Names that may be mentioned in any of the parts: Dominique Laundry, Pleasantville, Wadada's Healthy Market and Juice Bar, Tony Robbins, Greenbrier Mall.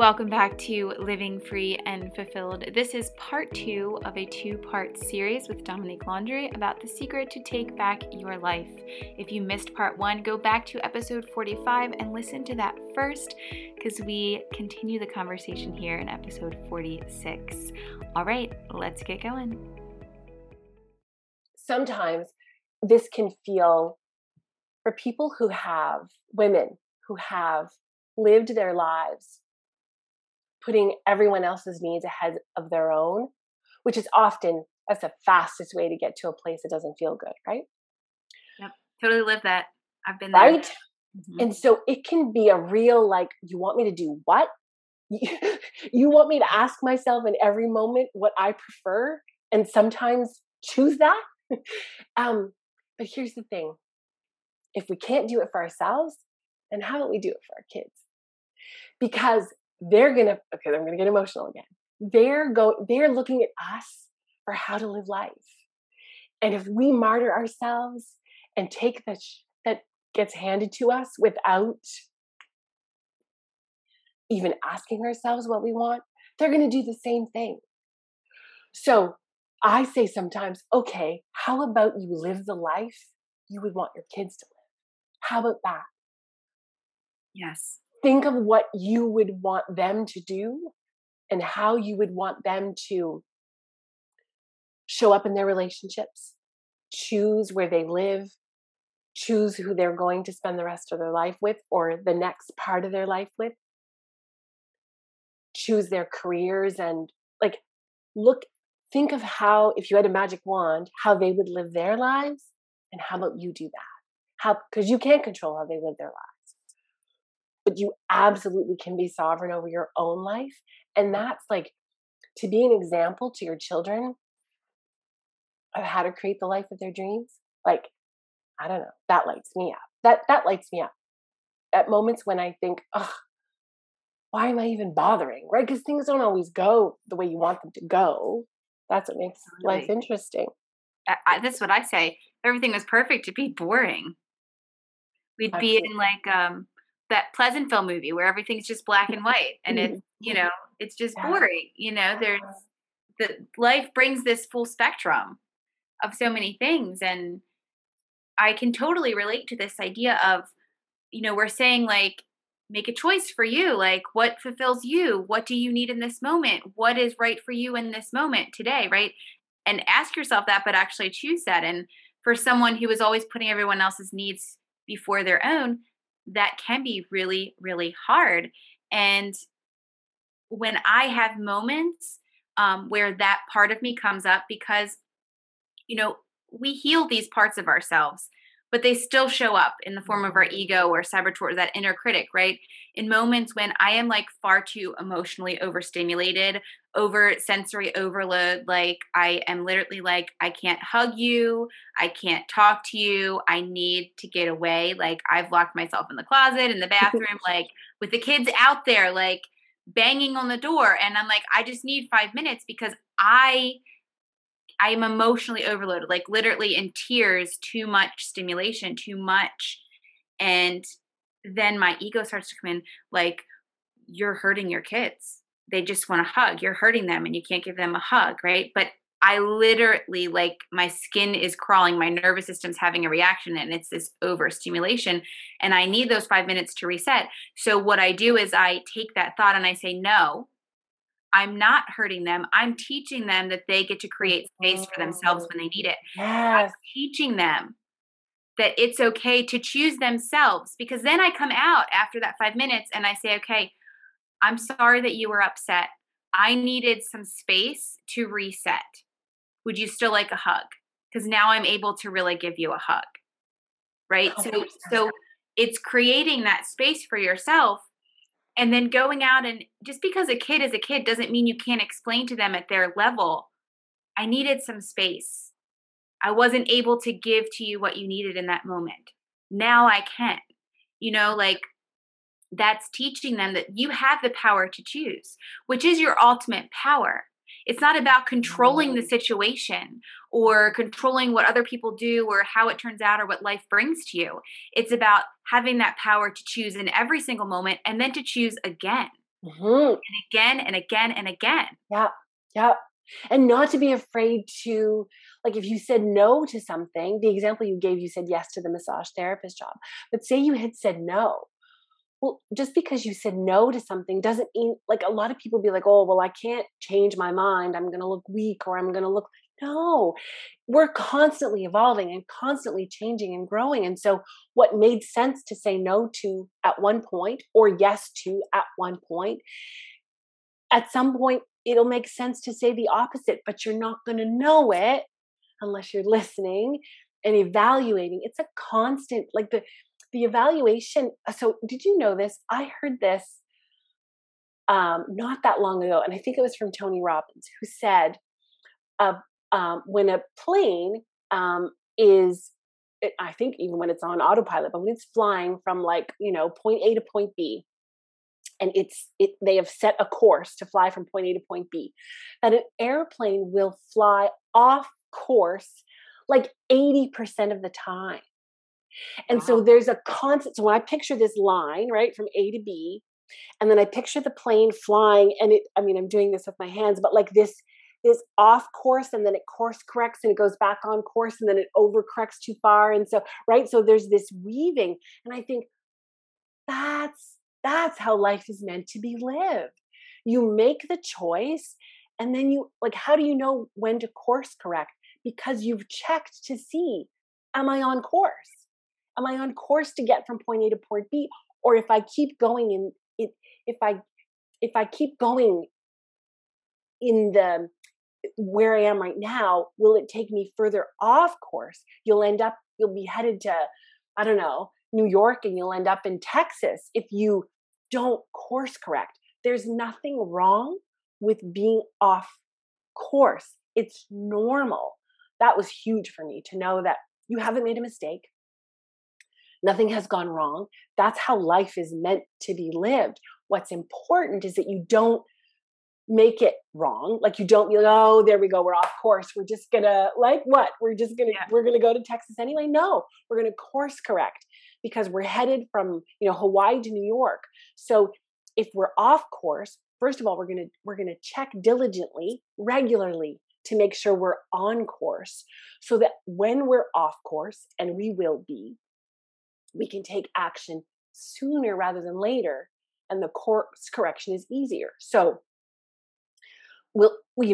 Welcome back to Living Free and Fulfilled. This is part 2 of a 2-part series with Dominique Laundry about the secret to take back your life. If you missed part 1, go back to episode 45 and listen to that first because we continue the conversation here in episode 46. All right, let's get going. Sometimes this can feel, for people who have, women who have lived their lives putting everyone else's needs ahead of their own, which is often, that's the fastest way to get to a place that doesn't feel good, right? Yep. Totally live that. I've been there. Right? Mm-hmm. And so it can be a real, like, you want me to do what? You want me to ask myself in every moment what I prefer and sometimes choose that? But here's the thing. If we can't do it for ourselves, then how about we do it for our kids? Because I'm going to get emotional again. They're looking at us for how to live life. And if we martyr ourselves and take the that gets handed to us without even asking ourselves what we want, they're going to do the same thing. So I say sometimes, okay, how about you live the life you would want your kids to live? How about that? Yes. Think of what you would want them to do and how you would want them to show up in their relationships, choose where they live, choose who they're going to spend the rest of their life with or the next part of their life with, choose their careers and think of how, if you had a magic wand, how they would live their lives and how about you do that? Because you can't control how they live their lives. But you absolutely can be sovereign over your own life. And that's like to be an example to your children of how to create the life of their dreams. Like, I don't know, that lights me up. That lights me up at moments when I think, oh, why am I even bothering? Right? Because things don't always go the way you want them to go. That's what makes life interesting. This is what I say. Everything was perfect. It'd be boring. We'd absolutely be in that Pleasantville movie where everything's just black and white and it's, it's just boring. You know, there's life brings this full spectrum of so many things. And I can totally relate to this idea of, we're saying make a choice for you. Like what fulfills you? What do you need in this moment? What is right for you in this moment today? Right. And ask yourself that, but actually choose that. And for someone who is always putting everyone else's needs before their own, that can be really, really hard. And when I have moments where that part of me comes up, because, we heal these parts of ourselves, but they still show up in the form of our ego or saboteur, that inner critic, right? In moments when I am far too emotionally overstimulated, over sensory overload, I am literally I can't hug you, I can't talk to you, I need to get away. I've locked myself in the closet, in the bathroom, with the kids out there, banging on the door. And I'm I just need 5 minutes because I am emotionally overloaded, literally in tears, too much stimulation, too much. And then my ego starts to come in, you're hurting your kids. They just want to hug. You're hurting them and you can't give them a hug, right? But I literally, my skin is crawling, my nervous system's having a reaction, and it's this overstimulation. And I need those 5 minutes to reset. So what I do is I take that thought and I say, no, I'm not hurting them. I'm teaching them that they get to create space for themselves when they need it. Yes. I'm teaching them that it's okay to choose themselves, because then I come out after that 5 minutes and I say, okay, I'm sorry that you were upset. I needed some space to reset. Would you still like a hug? Because now I'm able to really give you a hug, right? Oh, so it's creating that space for yourself. And then going out, and just because a kid is a kid doesn't mean you can't explain to them at their level, I needed some space. I wasn't able to give to you what you needed in that moment. Now I can. That's teaching them that you have the power to choose, which is your ultimate power. It's not about controlling the situation or controlling what other people do or how it turns out or what life brings to you. It's about having that power to choose in every single moment and then to choose again. Mm-hmm. And again. Yeah. And not to be afraid to, like, if you said no to something, the example you gave, you said yes to the massage therapist job, but say you had said no. Well, just because you said no to something doesn't mean, like, a lot of people be like, oh, well, I can't change my mind. I'm going to look weak, or I'm going to look, no, we're constantly evolving and constantly changing and growing. And so what made sense to say no to at one point, or yes to at one point, at some point, it'll make sense to say the opposite, but you're not going to know it unless you're listening and evaluating. It's a constant, like the evaluation. So did you know this? I heard this not that long ago, and I think it was from Tony Robbins, who said when a plane I think even when it's on autopilot, but when it's flying from, like, point A to point B, and they have set a course to fly from point A to point B, that an airplane will fly off course like 80% of the time. And so there's a constant, so when I picture this line, right, from A to B, and then I picture the plane flying, and I'm doing this with my hands, but like this off course, and then it course corrects, and it goes back on course, and then it overcorrects too far. And so, right, so there's this weaving, and I think that's how life is meant to be lived. You make the choice, and then you, like, how do you know when to course correct? Because you've checked to see, am I on course? Am I on course to get from point A to point B? Or if I keep going if I keep going in the where I am right now, will it take me further off course? You'll be headed to, I don't know, New York, and you'll end up in Texas if you don't course correct. There's nothing wrong with being off course. It's normal. That was huge for me to know that you haven't made a mistake. Nothing has gone wrong. That's how life is meant to be lived. What's important is that you don't make it wrong. Like, you don't be like, oh, there we go, we're off course. We're just gonna, like, what? We're gonna go to Texas anyway. No, we're gonna course correct, because we're headed from, Hawaii to New York. So if we're off course, first of all, we're gonna check diligently, regularly, to make sure we're on course, so that when we're off course, and we will be, we can take action sooner rather than later, and the course correction is easier. So we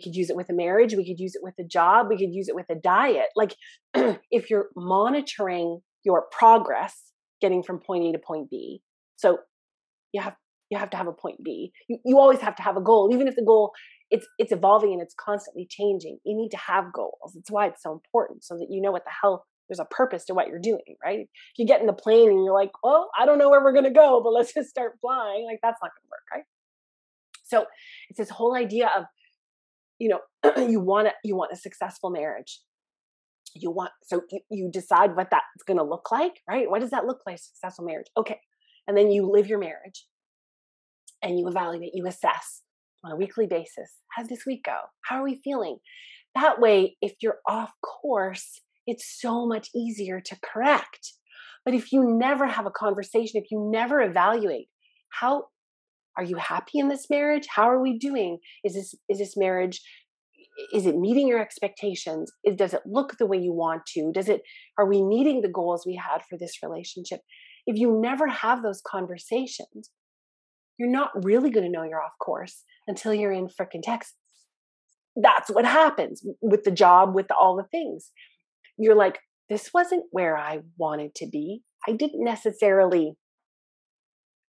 could use it with a marriage, we could use it with a job, we could use it with a diet. Like, if you're monitoring your progress getting from point A to point B, so you have to have a point B. You always have to have a goal, even if the goal it's evolving and it's constantly changing. You need to have goals. It's why it's so important, so that you know what the hell, there's a purpose to what you're doing, right? If you get in the plane and you're like, well, I don't know where we're going to go, but let's just start flying, like, that's not going to work, right? So it's this whole idea of, you want a successful marriage. You decide what that's going to look like, right? What does that look like, successful marriage? Okay. And then you live your marriage, and you evaluate, you assess on a weekly basis. How's this week go? How are we feeling? That way, if you're off course, it's so much easier to correct. But if you never have a conversation, if you never evaluate, how are you happy in this marriage? How are we doing? Is this marriage, is it meeting your expectations? Does it look the way you want to? Are we meeting the goals we had for this relationship? If you never have those conversations, you're not really going to know you're off course until you're in frickin' Texas. That's what happens with the job, with all the things. You're like, this wasn't where I wanted to be. I didn't necessarily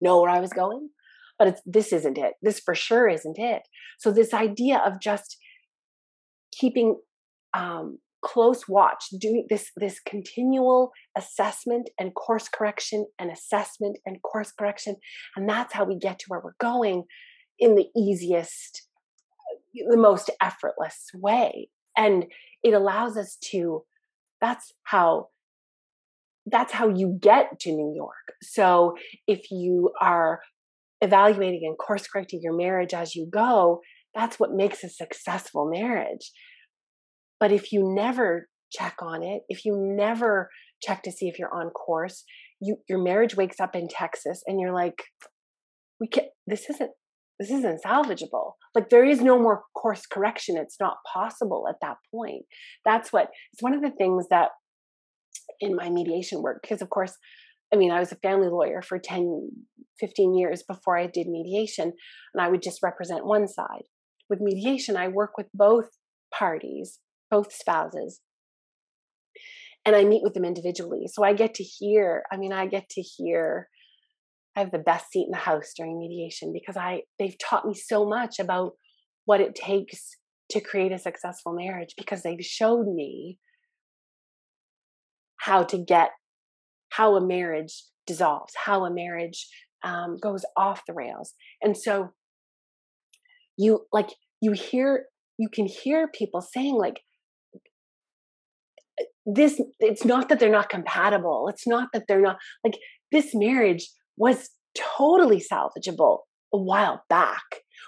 know where I was going, but this isn't it. This for sure isn't it. So this idea of just keeping close watch, doing this continual assessment and course correction and assessment and course correction. And that's how we get to where we're going in the easiest, the most effortless way. And it allows us to, that's how you get to New York. So if you are evaluating and course correcting your marriage as you go, that's what makes a successful marriage. But if you never check on it, if you never check to see if you're on course, your marriage wakes up in Texas and you're like, we can't, this isn't salvageable. Like, there is no more course correction. It's not possible at that point. That's what, it's one of the things that in my mediation work, because of course, I mean, I was a family lawyer for 10, 15 years before I did mediation, and I would just represent one side. With mediation, I work with both parties, both spouses, and I meet with them individually. So I get to hear, I have the best seat in the house during mediation, because they've taught me so much about what it takes to create a successful marriage, because they've showed me how a marriage dissolves, how a marriage goes off the rails. And so you can hear people saying, like, this, it's not that they're not compatible. It's not that they're not, like, this marriage was totally salvageable a while back,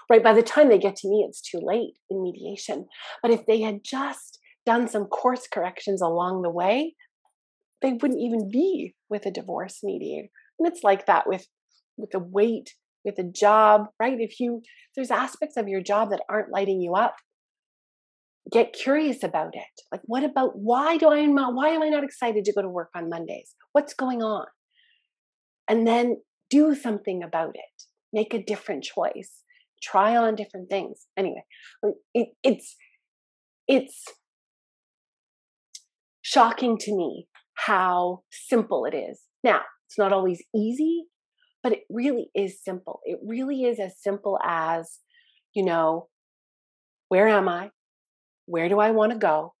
right? By the time they get to me, it's too late in mediation. But if they had just done some course corrections along the way, they wouldn't even be with a divorce mediator. And it's like that with the weight, with a job, right? If there's aspects of your job that aren't lighting you up, get curious about it. Like, what about, why am I not excited to go to work on Mondays? What's going on? And then do something about it. Make a different choice. Try on different things. Anyway, it's shocking to me how simple it is. Now, it's not always easy, but it really is simple. It really is as simple as, you know, where am I? Where do I want to go?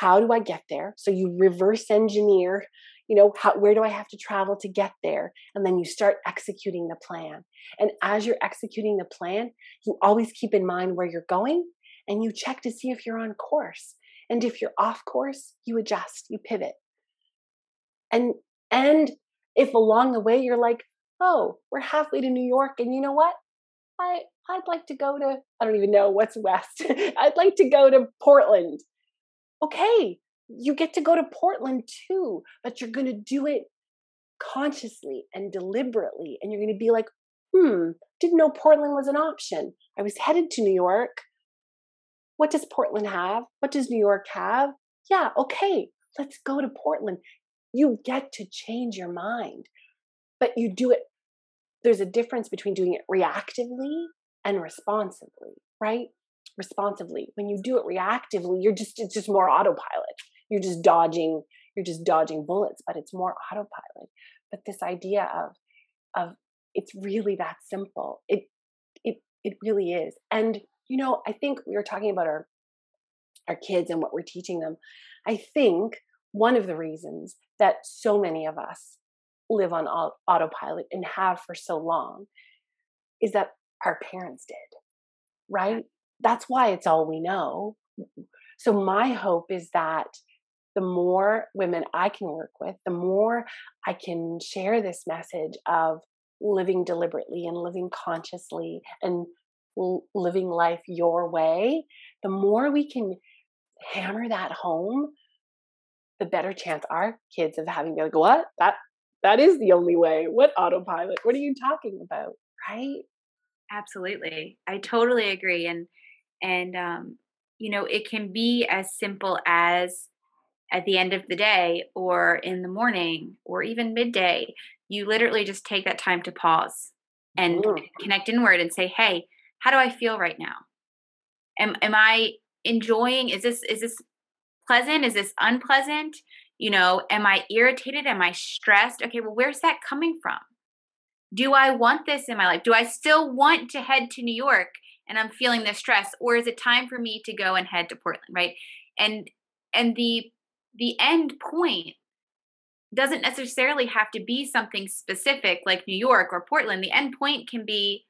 How do I get there? So you reverse engineer, you know, where do I have to travel to get there? And then you start executing the plan. And as you're executing the plan, you always keep in mind where you're going, and you check to see if you're on course. And if you're off course, you adjust, you pivot. And if along the way you're like, oh, we're halfway to New York, and you know what? I'd like to go to, I don't even know what's west. I'd like to go to Portland. Okay. You get to go to Portland too, but you're going to do it consciously and deliberately. And you're going to be like, didn't know Portland was an option. I was headed to New York. What does Portland have? What does New York have? Yeah, okay, let's go to Portland. You get to change your mind, but you do it. There's a difference between doing it reactively and responsively, right? Responsively. When you do it reactively, it's just more autopilot. You're just dodging bullets, but it's more autopilot. But this idea of it's really that simple. It really is. And, you know, I think we were talking about our kids and what we're teaching them. I think one of the reasons that so many of us live on autopilot and have for so long is that our parents did, right? That's why it's all we know. So my hope is that the more women I can work with, the more I can share this message of living deliberately and living consciously and living life your way, the more we can hammer that home, the better chance our kids of having, be like, what? That is the only way. What autopilot? What are you talking about? Right? Absolutely. I totally agree. And you know, it can be as simple as at the end of the day or in the morning or even midday, you literally just take that time to pause and connect inward and say, hey, how do I feel right now? Am I enjoying? Is this pleasant? Is this unpleasant? You know, am I irritated? Am I stressed? Okay, well, where's that coming from? Do I want this in my life? Do I still want to head to New York and I'm feeling this stress? Or is it time for me to go and head to Portland, right? And the end point doesn't necessarily have to be something specific like New York or Portland. The end point can be,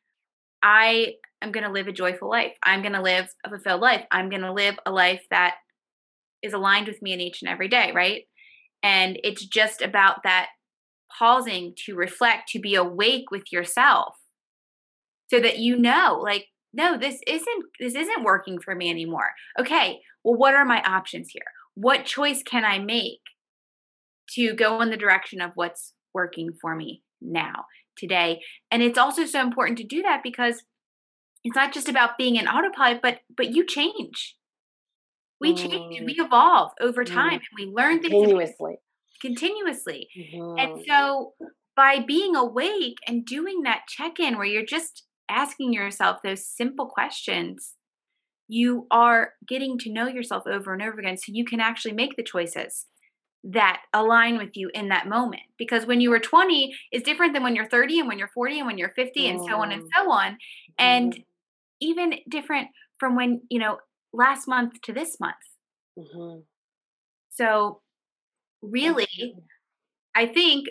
I am going to live a joyful life. I'm going to live a fulfilled life. I'm going to live a life that is aligned with me in each and every day, right? And it's just about that pausing to reflect, to be awake with yourself so that you know, like, no, this isn't working for me anymore. Okay, well, what are my options here? What choice can I make to go in the direction of what's working for me now? today. And it's also so important to do that because it's not just about being an autopilot, but you change. We change and we evolve over time and we learn things continuously. Mm-hmm. And so by being awake and doing that check-in where you're just asking yourself those simple questions, you are getting to know yourself over and over again so you can actually make the choices that align with you in that moment. Because when you were 20 is different than when you're 30 and when you're 40 and when you're 50 and so on and so on. And even different from when, you know, last month to this month. Mm-hmm. So really, I think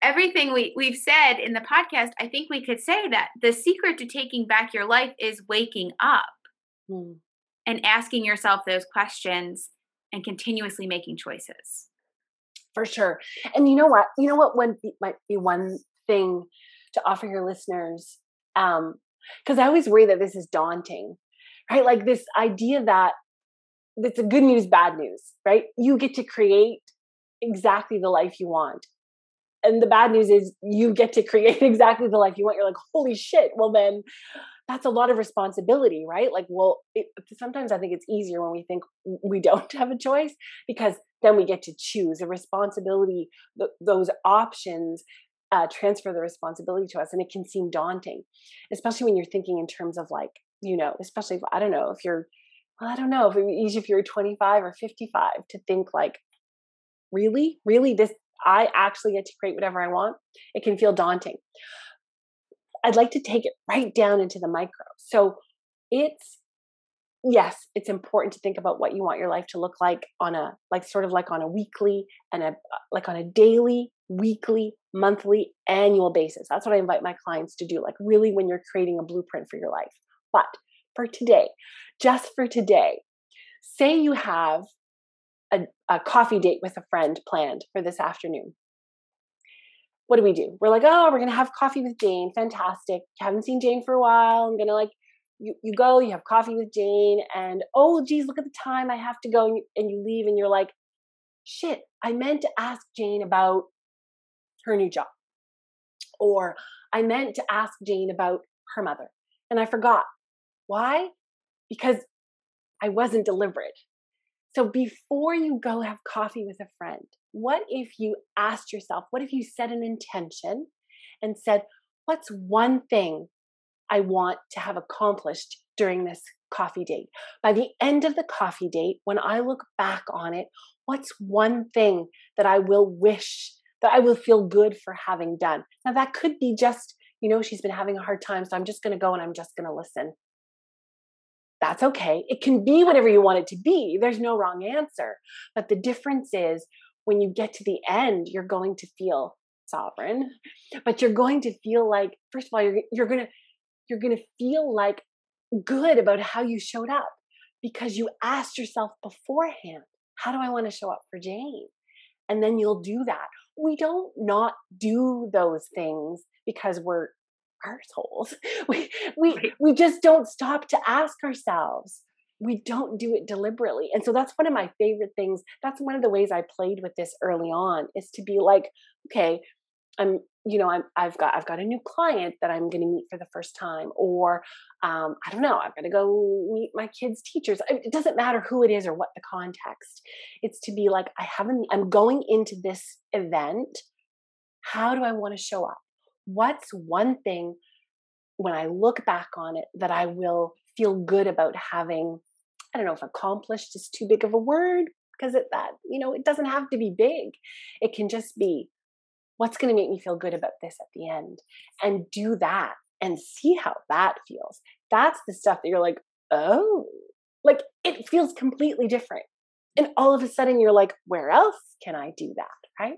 everything we've said in the podcast, I think we could say that the secret to taking back your life is waking up and asking yourself those questions and continuously making choices. For sure. And you know what? You know what might be one thing to offer your listeners? Because I always worry that this is daunting, right? Like this idea that it's a good news, bad news, right? You get to create exactly the life you want. And the bad news is you get to create exactly the life you want. You're like, holy shit. Well, then that's a lot of responsibility, right? Like, well, sometimes I think it's easier when we think we don't have a choice, because then we get to choose the responsibility. Those options transfer the responsibility to us. And it can seem daunting, especially when you're thinking in terms of like, you know, especially, if it would be easy if you were 25 or 55 to think like, really, this, I actually get to create whatever I want. It can feel daunting. I'd like to take it right down into the micro. So it's important to think about what you want your life to look like on a weekly and on a daily, weekly, monthly, annual basis. That's what I invite my clients to do. Like really when you're creating a blueprint for your life. But for today, just for today, say you have a coffee date with a friend planned for this afternoon. What do we do? We're like, oh, we're going to have coffee with Jane. Fantastic. Haven't seen Jane for a while. I'm going to you have coffee with Jane and, oh geez, look at the time, I have to go. And you leave and you're like, shit, I meant to ask Jane about her new job. Or I meant to ask Jane about her mother. And I forgot. Why? Because I wasn't deliberate. So before you go have coffee with a friend, what if you asked yourself, what if you set an intention and said, what's one thing I want to have accomplished during this coffee date? By the end of the coffee date, when I look back on it, what's one thing that I will wish, that I will feel good for having done? Now that could be just, you know, she's been having a hard time, so I'm just going to go and I'm just going to listen. That's okay. It can be whatever you want it to be. There's no wrong answer. But the difference is when you get to the end, you're going to feel sovereign, but you're going to feel like, first of all, you're going to feel like good about how you showed up because you asked yourself beforehand, how do I want to show up for Jane? And then you'll do that. We don't not do those things because we're arseholes. We just don't stop to ask ourselves. We don't do it deliberately. And so that's one of my favorite things. That's one of the ways I played with this early on, is to be like, okay, I've got a new client that I'm going to meet for the first time, or I don't know, I've got to go meet my kids' teachers. It doesn't matter who it is or what the context. It's to be like, I'm going into this event. How do I want to show up? What's one thing when I look back on it that I will feel good about having? I don't know if accomplished is too big of a word, because it doesn't have to be big. It can just be, what's going to make me feel good about this at the end? And do that and see how that feels. That's the stuff that you're like, oh, like it feels completely different. And all of a sudden you're like, where else can I do that? Right?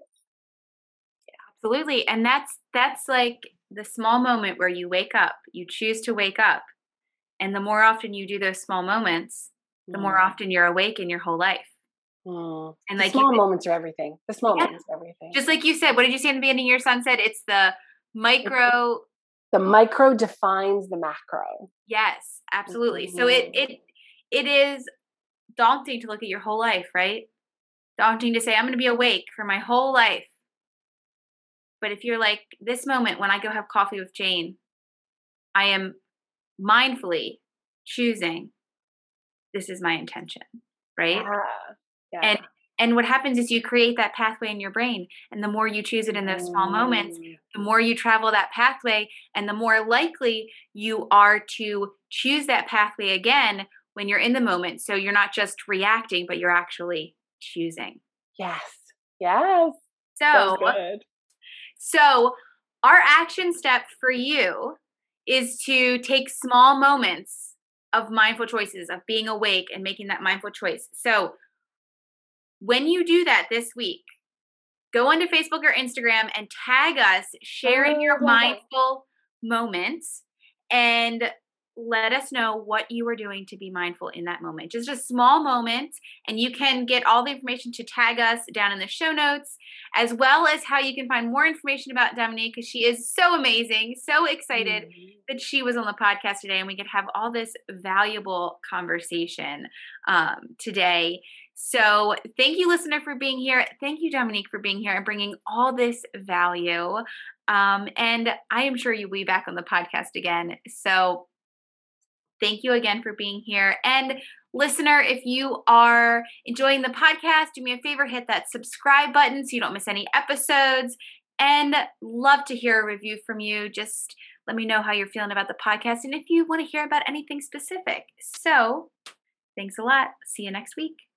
Absolutely. And that's like the small moment where you wake up, you choose to wake up. And the more often you do those small moments, the more often you're awake in your whole life. Mm. And like small moments are everything. The small moments are everything. Just like you said, what did you say in the beginning of your sunset? It's the micro. The micro defines the macro. Yes, absolutely. Mm-hmm. So it is daunting to look at your whole life, right? Daunting to say, I'm going to be awake for my whole life. But if you're like, this moment when I go have coffee with Jane, I am mindfully choosing, this is my intention, right? Yeah. And what happens is you create that pathway in your brain. And the more you choose it in those small moments, the more you travel that pathway and the more likely you are to choose that pathway again when you're in the moment. So you're not just reacting, but you're actually choosing. Yes. Yes. So our action step for you is to take small moments of mindful choices, of being awake and making that mindful choice. So when you do that this week, go onto Facebook or Instagram and tag us sharing your mindful moments and let us know what you are doing to be mindful in that moment. Just a small moment, and you can get all the information to tag us down in the show notes, as well as how you can find more information about Dominique, because she is so amazing, so excited that she was on the podcast today, and we could have all this valuable conversation today. So thank you, listener, for being here. Thank you, Dominique, for being here and bringing all this value. And I am sure you'll be back on the podcast again. So thank you again for being here. And listener, if you are enjoying the podcast, do me a favor, hit that subscribe button so you don't miss any episodes, and love to hear a review from you. Just let me know how you're feeling about the podcast and if you want to hear about anything specific. So thanks a lot. See you next week.